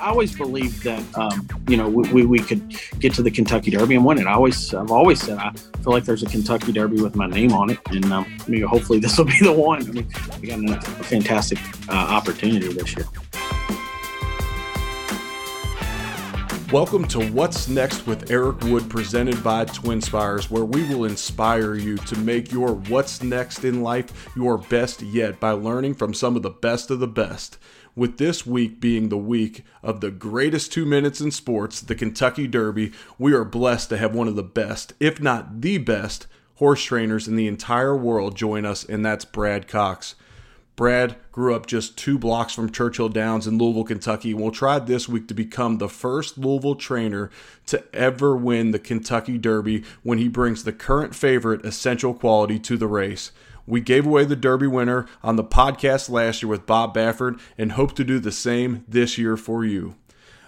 I always believed that, we could get to the Kentucky Derby and win it. I've always said, I feel like there's a Kentucky Derby with my name on it. And hopefully this will be the one. I mean, we got a fantastic opportunity this year. Welcome to What's Next with Eric Wood, presented by Twin Spires, where we will inspire you to make your what's next in life your best yet by learning from some of the best. With this week being the week of the greatest 2 minutes in sports, the Kentucky Derby, we are blessed to have one of the best, if not the best, horse trainers in the entire world join us, and that's Brad Cox. Brad grew up just 2 blocks from Churchill Downs in Louisville, Kentucky, and will try this week to become the first Louisville trainer to ever win the Kentucky Derby when he brings the current favorite, Essential Quality, to the race. We gave away the Derby winner on the podcast last year with Bob Baffert and hope to do the same this year for you.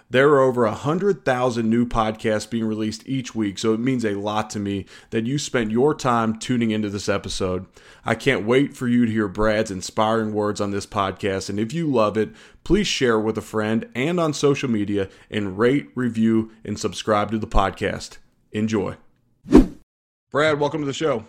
There are over 100,000 new podcasts being released each week, so it means a lot to me that you spent your time tuning into this episode. I can't wait for you to hear Brad's inspiring words on this podcast, and if you love it, please share with a friend and on social media and rate, review, and subscribe to the podcast. Enjoy. Brad, welcome to the show.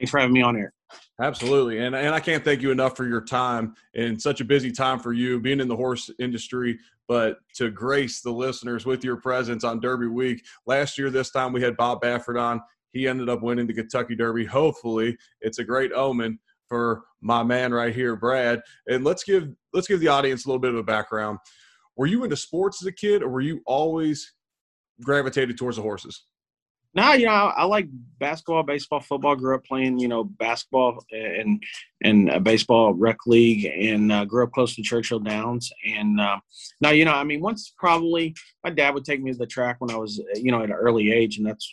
Thanks for having me on here. Absolutely. And I can't thank you enough for your time and such a busy time for you being in the horse industry, but to grace the listeners with your presence on Derby Week. Last year, this time we had Bob Baffert on. He ended up winning the Kentucky Derby. Hopefully it's a great omen for my man right here, Brad. And let's give the audience a little bit of a background. Were you into sports as a kid, or were you always gravitated towards the horses? No, I like basketball, baseball, football. Grew up playing, basketball and baseball rec league, and grew up close to Churchill Downs. And once probably my dad would take me to the track when I was, at an early age, and that's,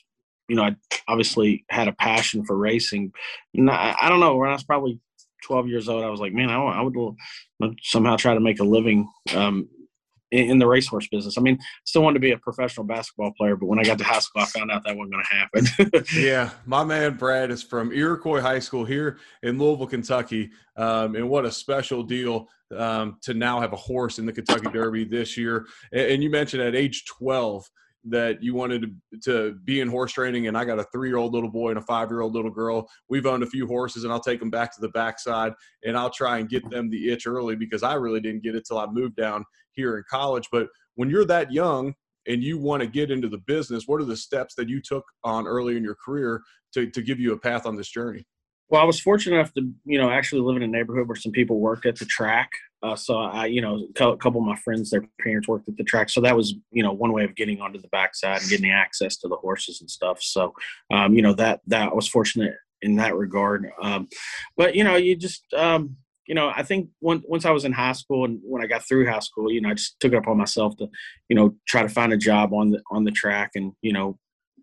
I obviously had a passion for racing. And I don't know, when I was probably 12 years old, I was like, man, I would somehow try to make a living in the racehorse business. I mean, still wanted to be a professional basketball player, but when I got to high school, I found out that wasn't going to happen. Yeah. My man, Brad, is from Iroquois High School here in Louisville, Kentucky. And what a special deal to now have a horse in the Kentucky Derby this year. And you mentioned at age 12 that you wanted to be in horse training, and I got a 3-year-old little boy and a 5-year-old little girl. We've owned a few horses, and I'll take them back to the backside, and I'll try and get them the itch early, because I really didn't get it till I moved down here in college. But when you're that young and you want to get into the business, what are the steps that you took on early in your career to give you a path on this journey? Well, I was fortunate enough to, actually live in a neighborhood where some people worked at the track. A couple of my friends, their parents worked at the track. So that was, one way of getting onto the backside and getting access to the horses and stuff. So, that I was fortunate in that regard. But, you just, I think once I was in high school, and when I got through high school, I just took it upon myself to, try to find a job on the track, and,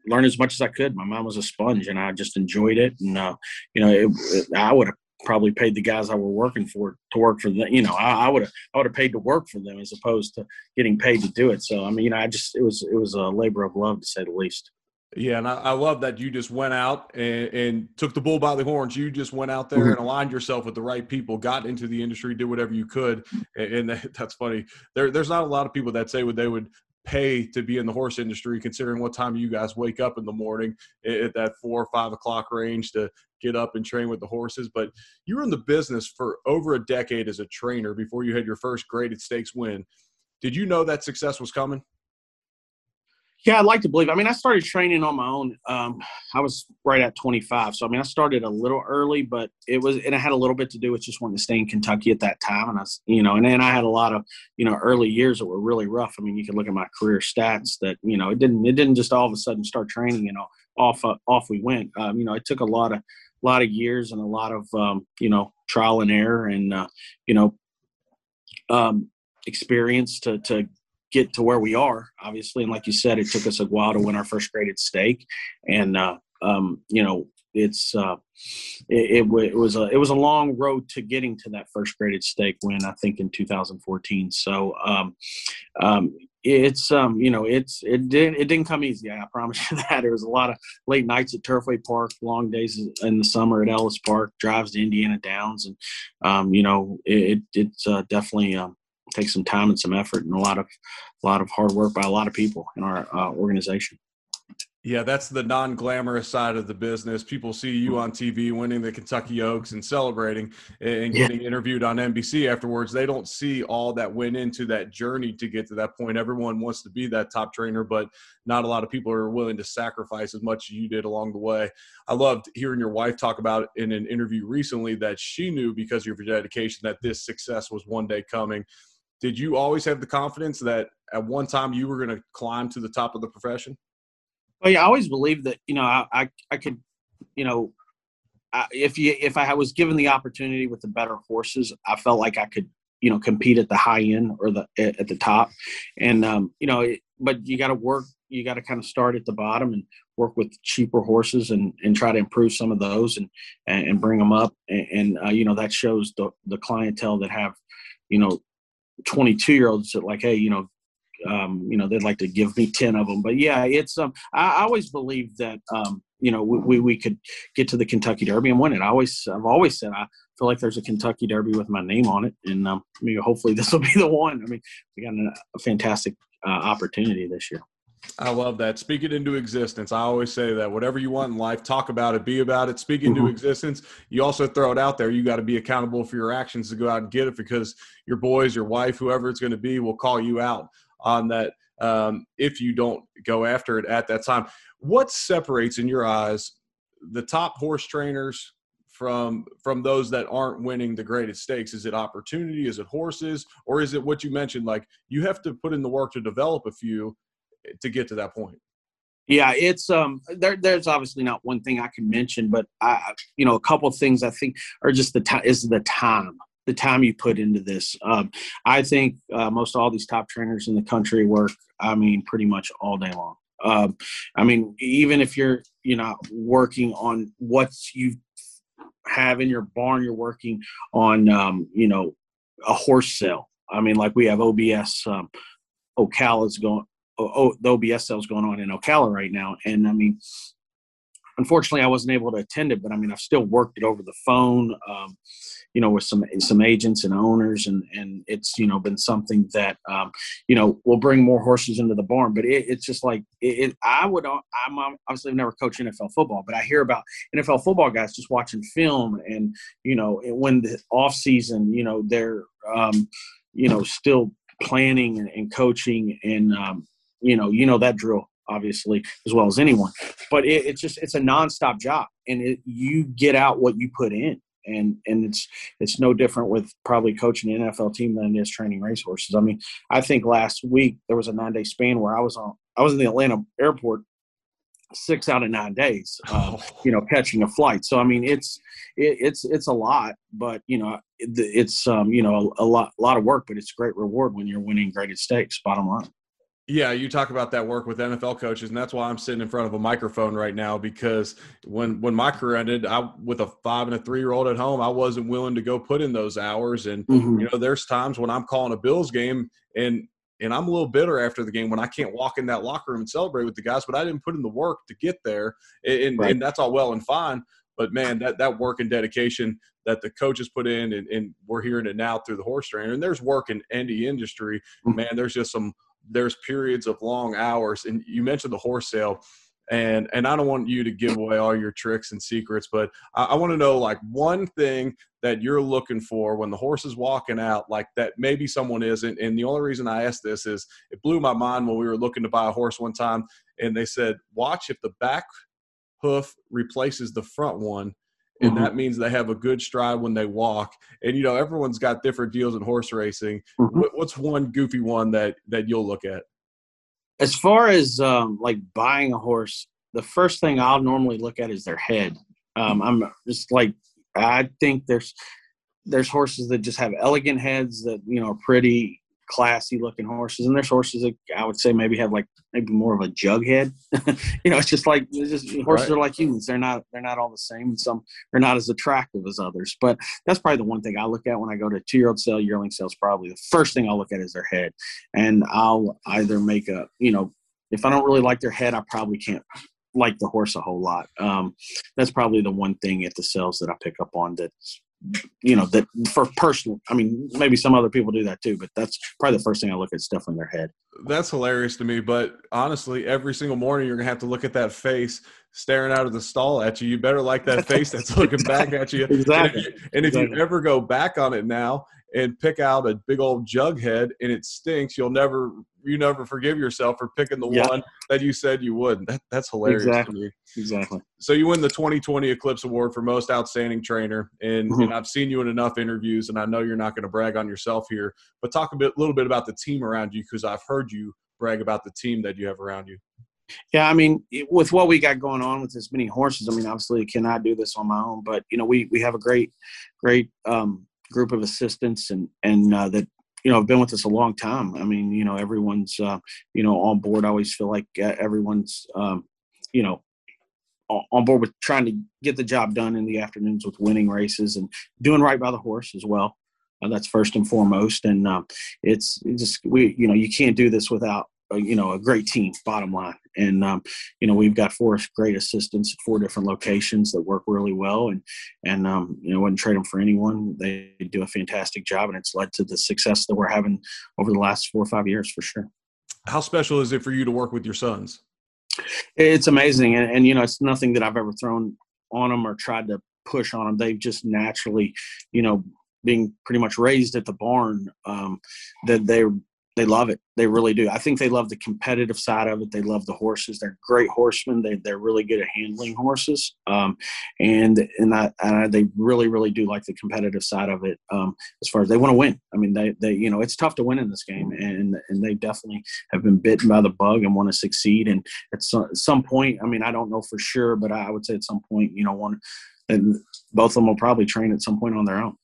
learn as much as I could. My mom was a sponge, and I just enjoyed it. And, I would have probably paid the guys I were working for to work for them. I would have paid to work for them as opposed to getting paid to do it. So, it was a labor of love, to say the least. Yeah. And I love that you just went out and took the bull by the horns. You just went out there and aligned yourself with the right people, got into the industry, did whatever you could. And that's funny. There's not a lot of people that say what they would pay to be in the horse industry, considering what time you guys wake up in the morning at that 4 or 5 o'clock range to get up and train with the horses. But you were in the business for over a decade as a trainer before you had your first graded stakes win. Did you know that success was coming? Yeah, I'd like to believe. I started training on my own. I was right at 25. So, I started a little early, but it had a little bit to do with just wanting to stay in Kentucky at that time. And I had a lot of, early years that were really rough. You can look at my career stats that, it didn't just all of a sudden start training, off we went. It took a lot of years and a lot of, trial and error and, experience to get to where we are, obviously. And like you said, it took us a while to win our first graded stake. And, it was a long road to getting to that first graded stake win, I think in 2014. So, it didn't come easy. I promise you that. There was a lot of late nights at Turfway Park, long days in the summer at Ellis Park, drives to Indiana Downs. And, it's definitely, takes some time and some effort and a lot of hard work by a lot of people in our organization. Yeah, that's the non-glamorous side of the business. People see you on TV winning the Kentucky Oaks and celebrating and getting interviewed on NBC afterwards. They don't see all that went into that journey to get to that point. Everyone wants to be that top trainer, but not a lot of people are willing to sacrifice as much as you did along the way. I loved hearing your wife talk about in an interview recently that she knew because of your dedication that this success was one day coming. Did you always have the confidence that at one time you were going to climb to the top of the profession? Well, yeah, I always believed that, you know, I could, you know, if I was given the opportunity with the better horses, I felt like I could, you know, compete at the high end or at the top. And, you know, but you got to work, you got to kind of start at the bottom and work with cheaper horses and try to improve some of those and bring them up. And you know, that shows the clientele that have, you know, 22-year-olds that like, hey, you know, they'd like to give me 10 of them, but yeah, it's, I always believed that, you know, we could get to the Kentucky Derby and win it. I've always said, I feel like there's a Kentucky Derby with my name on it. And, I mean, hopefully this will be the one. I mean, we got a fantastic opportunity this year. I love that. Speak it into existence. I always say that whatever you want in life, talk about it, be about it, speak it into existence. You also throw it out there. You got to be accountable for your actions to go out and get it, because your boys, your wife, whoever it's going to be will call you out on that if you don't go after it at that time. What separates in your eyes the top horse trainers from those that aren't winning the greatest stakes? Is it opportunity? Is it horses? Or is it what you mentioned, like you have to put in the work to develop a few to get to that point? Yeah, it's there's obviously not one thing I can mention, but I, you know, a couple of things I think are just the time you put into this. I think most all these top trainers in the country work, I mean, pretty much all day long. I mean, even if you're, you know, working on what you have in your barn, you're working on, you know, a horse sale. I mean, like we have OBS, the OBS sale's going on in Ocala right now. And I mean, unfortunately, I wasn't able to attend it, but I mean, I've still worked it over the phone, you know, with some agents and owners, and it's, you know, been something that, you know, will bring more horses into the barn. But it's just like I'm obviously never coached NFL football, but I hear about NFL football guys just watching film, and you know, when the off season, you know, they're you know, still planning and coaching, and you know that drill, obviously, as well as anyone. But it's a nonstop job, and you get out what you put in. And it's no different with probably coaching an NFL team than it is training racehorses. I mean, I think last week there was a 9-day span where I was in the Atlanta airport 6 out of 9 days, you know, catching a flight. So, I mean, it's a lot, but you know, it's, you know, a lot of work, but it's great reward when you're winning graded stakes, bottom line. Yeah, you talk about that work with NFL coaches, and that's why I'm sitting in front of a microphone right now, because when my career ended, with a 5- and 3-year-old at home, I wasn't willing to go put in those hours. And, you know, there's times when I'm calling a Bills game and I'm a little bitter after the game when I can't walk in that locker room and celebrate with the guys, but I didn't put in the work to get there. And that's all well and fine. But, man, that work and dedication that the coaches put in, and we're hearing it now through the horse trainer. And there's work in any industry. Man, there's just there's periods of long hours. And you mentioned the horse sale, and I don't want you to give away all your tricks and secrets, but I want to know, like, one thing that you're looking for when the horse is walking out, like that maybe someone isn't. And the only reason I asked this is it blew my mind when we were looking to buy a horse one time, and they said, watch if the back hoof replaces the front one. And that means they have a good stride when they walk. And, you know, everyone's got different deals in horse racing. What's one goofy one that you'll look at? As far as, like, buying a horse, the first thing I'll normally look at is their head. I'm just like – I think there's horses that just have elegant heads that, you know, are pretty classy-looking horses. And there's horses that I would say maybe have, like, maybe more of a jug head. You know, it's just like, horses are like humans. They're not all the same. Some are not as attractive as others, but that's probably the one thing I look at when I go to 2-year-old sale, yearling sales. Probably the first thing I'll look at is their head. And I'll either make a, you know, if I don't really like their head, I probably can't like the horse a whole lot. That's probably the one thing at the sales that I pick up on that's you know, that for personal, I mean, maybe some other people do that too, but that's probably the first thing I look at, stuff in their head. That's hilarious to me. But honestly, every single morning you're going to have to look at that face staring out of the stall at you. You better like that face that's looking back at you. Exactly. And if you ever go back on it now and pick out a big old jughead and it stinks, you never forgive yourself for picking the one that you said you would. That's hilarious to me. Exactly. So you win the 2020 Eclipse Award for Most Outstanding Trainer, and I've seen you in enough interviews, and I know you're not going to brag on yourself here, but talk a little bit about the team around you, because I've heard you brag about the team that you have around you. Yeah, I mean, with what we got going on with as many horses, I mean, obviously I cannot do this on my own, but, you know, we have a great group of assistants and that, you know, have been with us a long time. I mean, you know, everyone's, you know, on board. I always feel like everyone's, you know, on board with trying to get the job done in the afternoons with winning races and doing right by the horse as well. That's first and foremost. And it's just, you know, you can't do this without, you know, a great team, bottom line. And, you know, we've got four great assistants at four different locations that work really well. And you know, wouldn't trade them for anyone. They do a fantastic job, and it's led to the success that we're having over the last 4 or 5 years for sure. How special is it for you to work with your sons? It's amazing. And you know, it's nothing that I've ever thrown on them or tried to push on them. They've just naturally, you know, being pretty much raised at the barn, that they love it. They really do. I think they love the competitive side of it. They love the horses. They're great horsemen. They're really good at handling horses. And they really, really do like the competitive side of it. As far as they want to win. I mean, they, you know, it's tough to win in this game, and they definitely have been bitten by the bug and want to succeed. And at some point, I mean, I don't know for sure, but I would say at some point, you know, both of them will probably train at some point on their own.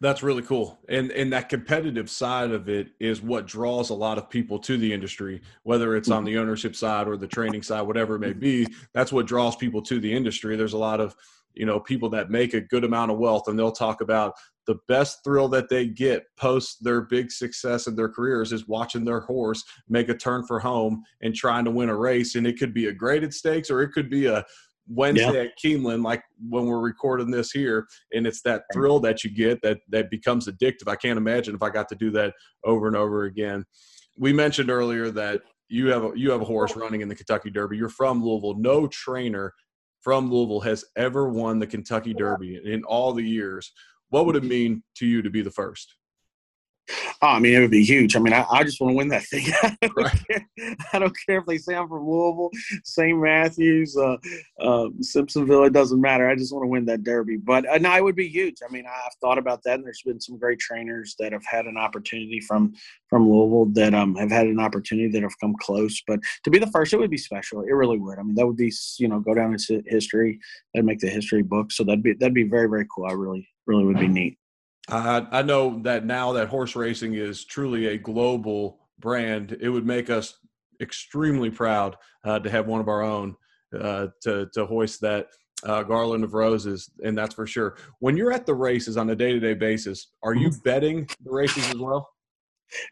That's really cool. And that competitive side of it is what draws a lot of people to the industry, whether it's on the ownership side or the training side, whatever it may be. That's what draws people to the industry. There's a lot of, you know, people that make a good amount of wealth, and they'll talk about the best thrill that they get post their big success in their careers is watching their horse make a turn for home and trying to win a race. And it could be a graded stakes, or it could be a Wednesday at Keeneland, like when we're recording this here, and it's that thrill that you get that becomes addictive. I can't imagine if I got to do that over and over again. We mentioned earlier that you have a horse running in the Kentucky Derby. You're from Louisville. No trainer from Louisville has ever won the Kentucky Derby in all the years. What would it mean to you to be the first? Oh, I mean, it would be huge. I mean, I just want to win that thing. I don't care if they say I'm from Louisville, St. Matthews, Simpsonville. It doesn't matter. I just want to win that derby. But no, it would be huge. I mean, I've thought about that, and there's been some great trainers that have had an opportunity from Louisville that have had an opportunity that have come close. But to be the first, it would be special. It really would. I mean, that would be, you know, go down in history. That'd make the history book. So that'd be very, very cool. I really, really would be neat. I know that now that horse racing is truly a global brand, it would make us extremely proud to have one of our own to hoist that garland of roses, and that's for sure. When you're at the races on a day-to-day basis, are you betting the races as well?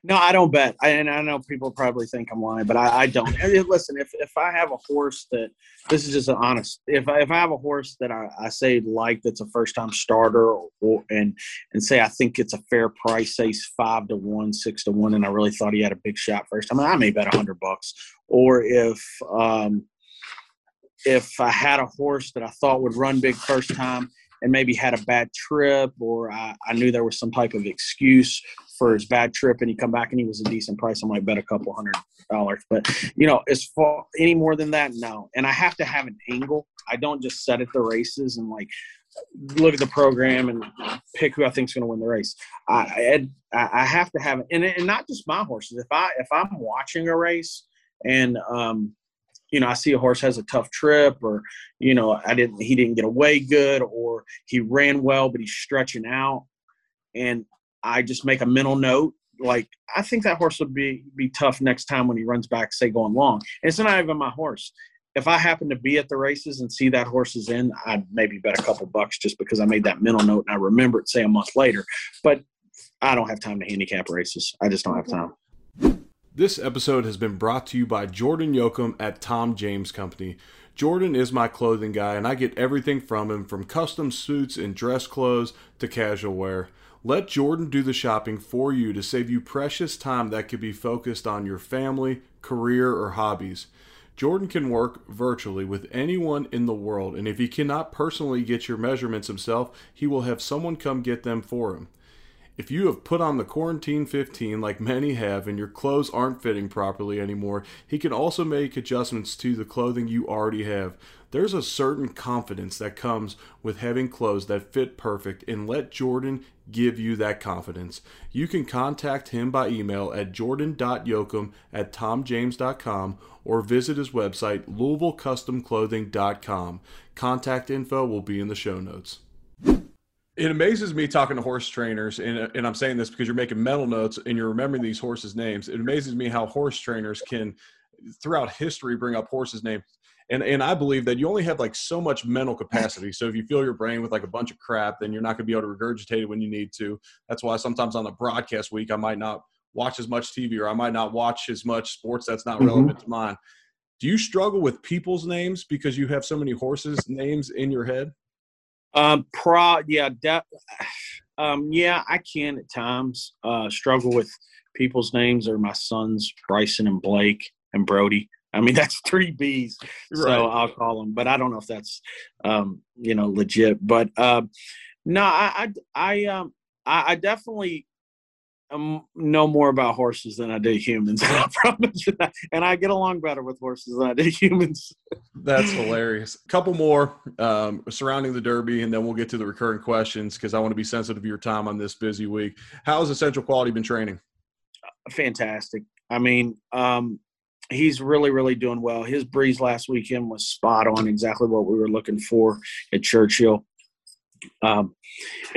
No, I don't bet. I know people probably think I'm lying, but I don't. I mean, listen, if I have a horse that – this is just an honest – if I have a horse that I say like that's a first-time starter and say I think it's a fair price, say 5-1, 6-1, and I really thought he had a big shot first, I mean, I may bet $100. Or if I had a horse that I thought would run big first time and maybe had a bad trip, or I knew there was some type of excuse – for his bad trip, and he come back and he was a decent price, I might bet a couple $100. But, you know, as far any more than that, no. And I have to have an angle. I don't just set at the races and like look at the program and pick who I think's going to win the race. I have to have, and not just my horses. If I'm watching a race and you know, I see a horse has a tough trip, or, you know, he didn't get away good, or he ran well but he's stretching out, and I just make a mental note, like, I think that horse would be tough next time when he runs back, say, going long. And it's not even my horse. If I happen to be at the races and see that horse is in, I'd maybe bet a couple bucks just because I made that mental note and I remember it, say, a month later. But I don't have time to handicap races. I just don't have time. This episode has been brought to you by Jordan Yoakum at Tom James Company. Jordan is my clothing guy, and I get everything from him, from custom suits and dress clothes to casual wear. Let Jordan do the shopping for you to save you precious time that could be focused on your family, career, or hobbies. Jordan can work virtually with anyone in the world, and if he cannot personally get your measurements himself, he will have someone come get them for him. If you have put on the quarantine 15 like many have and your clothes aren't fitting properly anymore, he can also make adjustments to the clothing you already have. There's a certain confidence that comes with having clothes that fit perfect, and let Jordan give you that confidence. You can contact him by email at jordan.yoakum@tomjames.com or visit his website louisvillecustomclothing.com. Contact info will be in the show notes. It amazes me talking to horse trainers, and I'm saying this because you're making mental notes and you're remembering these horses' names. It amazes me how horse trainers can, throughout history, bring up horses' names. And I believe that you only have like so much mental capacity. So if you fill your brain with like a bunch of crap, then you're not going to be able to regurgitate it when you need to. That's why sometimes on the broadcast week, I might not watch as much TV, or I might not watch as much sports that's not relevant to mine. Do you struggle with people's names because you have so many horses' names in your head? I can at times struggle with people's names. Or my sons, Bryson and Blake and Brody. I mean, that's three B's, right? So I'll call them. But I don't know if that's legit. But I definitely know more about horses than I do humans. I promise you that. And I get along better with horses than I do humans. That's hilarious. A couple more surrounding the Derby, and then we'll get to the recurring questions because I want to be sensitive to your time on this busy week. How has Essential Quality been training? Fantastic. I mean, he's really, really doing well. His breeze last weekend was spot on, exactly what we were looking for at Churchill. And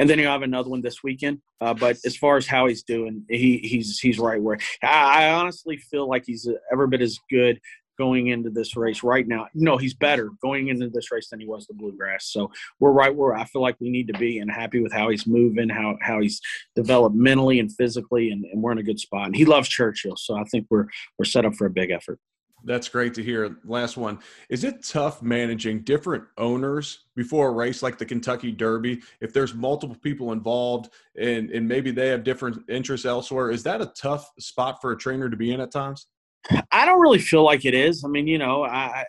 then you have another one this weekend. But as far as how he's doing, he's right where I honestly feel like he's every bit as good going into this race right now. No, he's better going into this race than he was the Bluegrass. So we're right where I feel like we need to be, and happy with how he's moving, how he's developed mentally and physically, and we're in a good spot. And he loves Churchill, so I think we're set up for a big effort. That's great to hear. Last one. Is it tough managing different owners before a race like the Kentucky Derby? If there's multiple people involved and maybe they have different interests elsewhere, is that a tough spot for a trainer to be in at times? I don't really feel like it is. I mean, I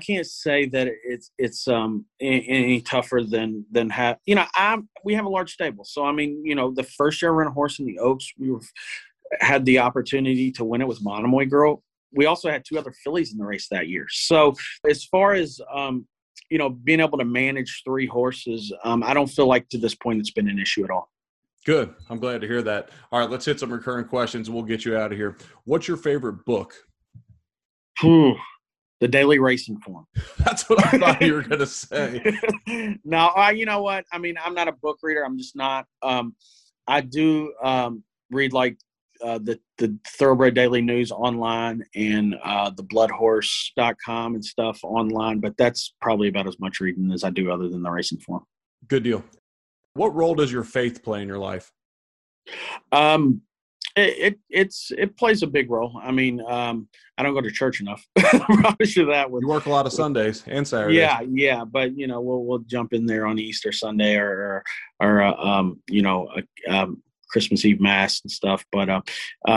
can't say that it's any tougher than have, we have a large stable. So, I mean, the first year I ran a horse in the Oaks, we had the opportunity to win it with Monomoy Girl. We also had two other fillies in the race that year. So as far as, being able to manage three horses, I don't feel like to this point it's been an issue at all. Good. I'm glad to hear that. All right, let's hit some recurring questions and we'll get you out of here. What's your favorite book? The Daily Racing Form. That's what I thought you were going to say. No, you know what? I mean, I'm not a book reader. I'm just not. I do read like the Thoroughbred Daily News online and the Bloodhorse.com and stuff online, but that's probably about as much reading as I do other than the racing form. Good deal. What role does your faith play in your life? It plays a big role. I mean, I don't go to church enough. I promise you that. You work a lot of Sundays and Saturdays. Yeah, but we'll jump in there on Easter Sunday or Christmas Eve mass and stuff. But, my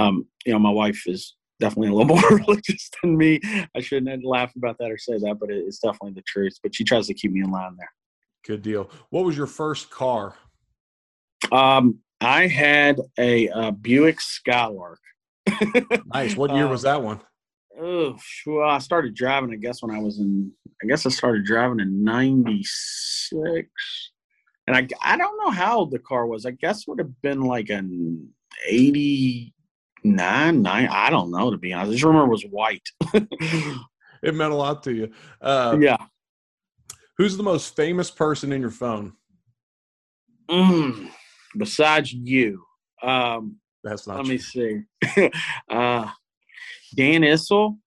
wife is definitely a little more religious than me. I shouldn't laugh about that or say that, but it's definitely the truth. But she tries to keep me in line there. Good deal. What was your first car? I had a Buick Skylark. Nice. What year was that one? I started driving, I started driving in 96. And I don't know how old the car was. I guess it would have been like an 89, I don't know, to be honest. I just remember it was white. It meant a lot to you. Yeah. Who's the most famous person in your phone? Besides you. That's not Let true. Me see. Dan Issel.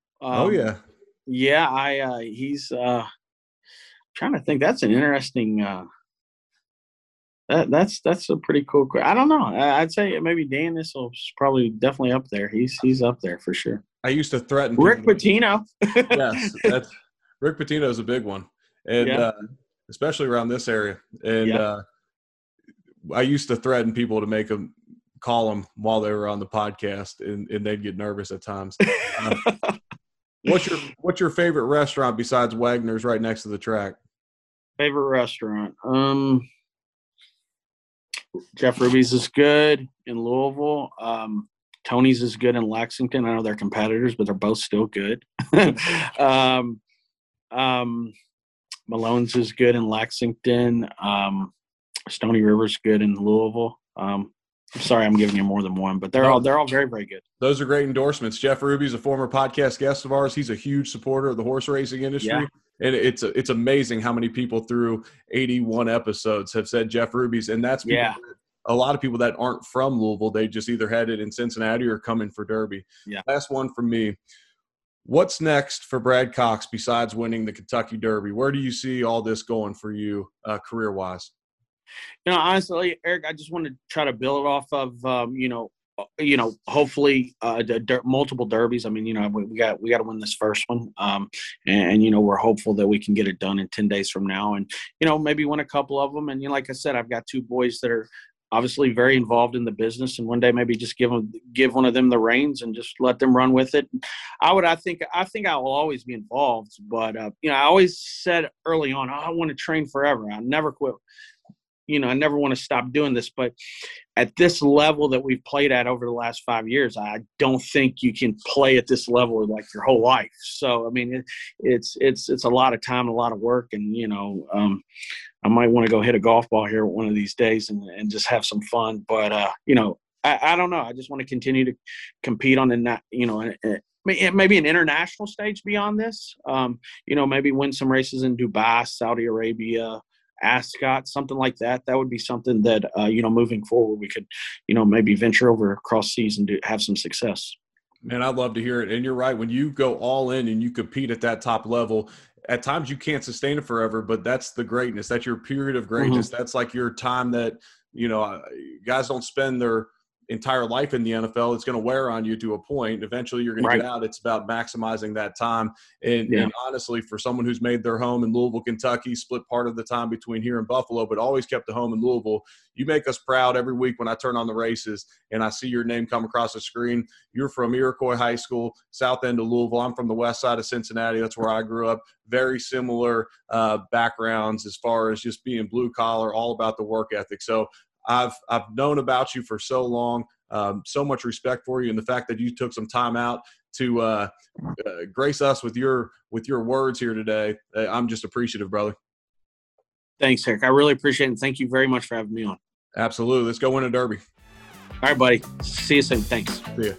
Yeah, he's trying to think. That's an interesting That's a pretty cool question. I don't know. I'd say maybe Dan Issel's probably definitely up there. He's up there for sure. I used to threaten Rick Pitino. Yes, that's Rick Pitino is a big one, and especially around this area. And I used to threaten people to make them call them while they were on the podcast, and they'd get nervous at times. What's your favorite restaurant besides Wagner's right next to the track? Favorite restaurant? Jeff Ruby's is good in Louisville. Tony's is good in Lexington. I know they're competitors, but they're both still good. Malone's is good in Lexington. Stony River's good in Louisville. I'm sorry, I'm giving you more than one, but they're all very, very good. Those are great endorsements. Jeff Ruby's a former podcast guest of ours. He's a huge supporter of the horse racing industry. Yeah. And it's amazing how many people through 81 episodes have said Jeff Ruby's, and that's a lot of people that aren't from Louisville. They just either had it in Cincinnati or coming for Derby. Yeah. Last one for me. What's next for Brad Cox besides winning the Kentucky Derby? Where do you see all this going for you career-wise? You know, honestly, Eric, I just want to try to build off of, hopefully multiple derbies. I mean, we got to win this first one. And we're hopeful that we can get it done in 10 days from now and, maybe win a couple of them. And, like I said, I've got two boys that are obviously very involved in the business, and one day maybe just give one of them the reins and just let them run with it. I think I will always be involved, but, I always said early on, I want to train forever. I never quit. I never want to stop doing this, but at this level that we've played at over the last 5 years, I don't think you can play at this level like your whole life. So, I mean, it's a lot of time, a lot of work, and, I might want to go hit a golf ball here one of these days and just have some fun. But, I don't know. I just want to continue to compete on maybe an international stage beyond this, maybe win some races in Dubai, Saudi Arabia, Ascot, something like that. That would be something that, moving forward, we could, maybe venture over across seas and have some success. Man, I'd love to hear it. And you're right. When you go all in and you compete at that top level, at times you can't sustain it forever, but that's the greatness. That's your period of greatness. Mm-hmm. That's like your time that, guys don't spend their entire life in the NFL. It's going to wear on you to a point. Eventually you're going to get out. It's about maximizing that time. And honestly, for someone who's made their home in Louisville, Kentucky, split part of the time between here and Buffalo, but always kept the home in Louisville, you make us proud every week when I turn on the races and I see your name come across the screen. You're from Iroquois High School, south end of Louisville. I'm from the west side of Cincinnati. That's where I grew up. Very similar backgrounds as far as just being blue collar, all about the work ethic. So I've known about you for so long, so much respect for you, and the fact that you took some time out to grace us with your words here today. I'm just appreciative, brother. Thanks, Eric. I really appreciate it, and thank you very much for having me on. Absolutely. Let's go win a derby. All right, buddy. See you soon. Thanks. See ya.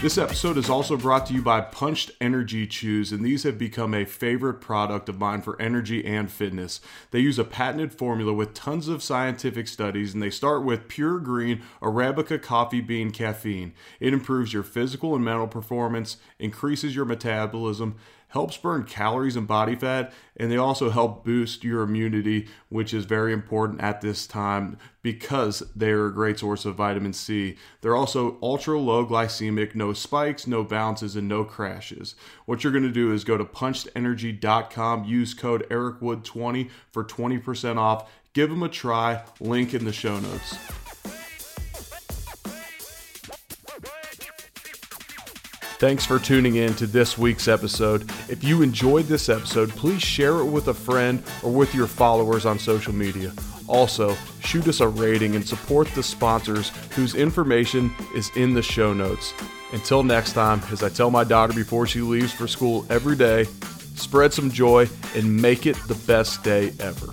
This episode is also brought to you by Punched Energy Chews, and these have become a favorite product of mine for energy and fitness. They use a patented formula with tons of scientific studies, and they start with pure green Arabica coffee bean caffeine. It improves your physical and mental performance, increases your metabolism, helps burn calories and body fat, and they also help boost your immunity, which is very important at this time because they're a great source of vitamin C. They're also ultra low glycemic, no spikes, no bounces, and no crashes. What you're going to do is go to punchedenergy.com, use code EricWood20 for 20% off. Give them a try, link in the show notes. Thanks for tuning in to this week's episode. If you enjoyed this episode, please share it with a friend or with your followers on social media. Also, shoot us a rating and support the sponsors whose information is in the show notes. Until next time, as I tell my daughter before she leaves for school every day, spread some joy and make it the best day ever.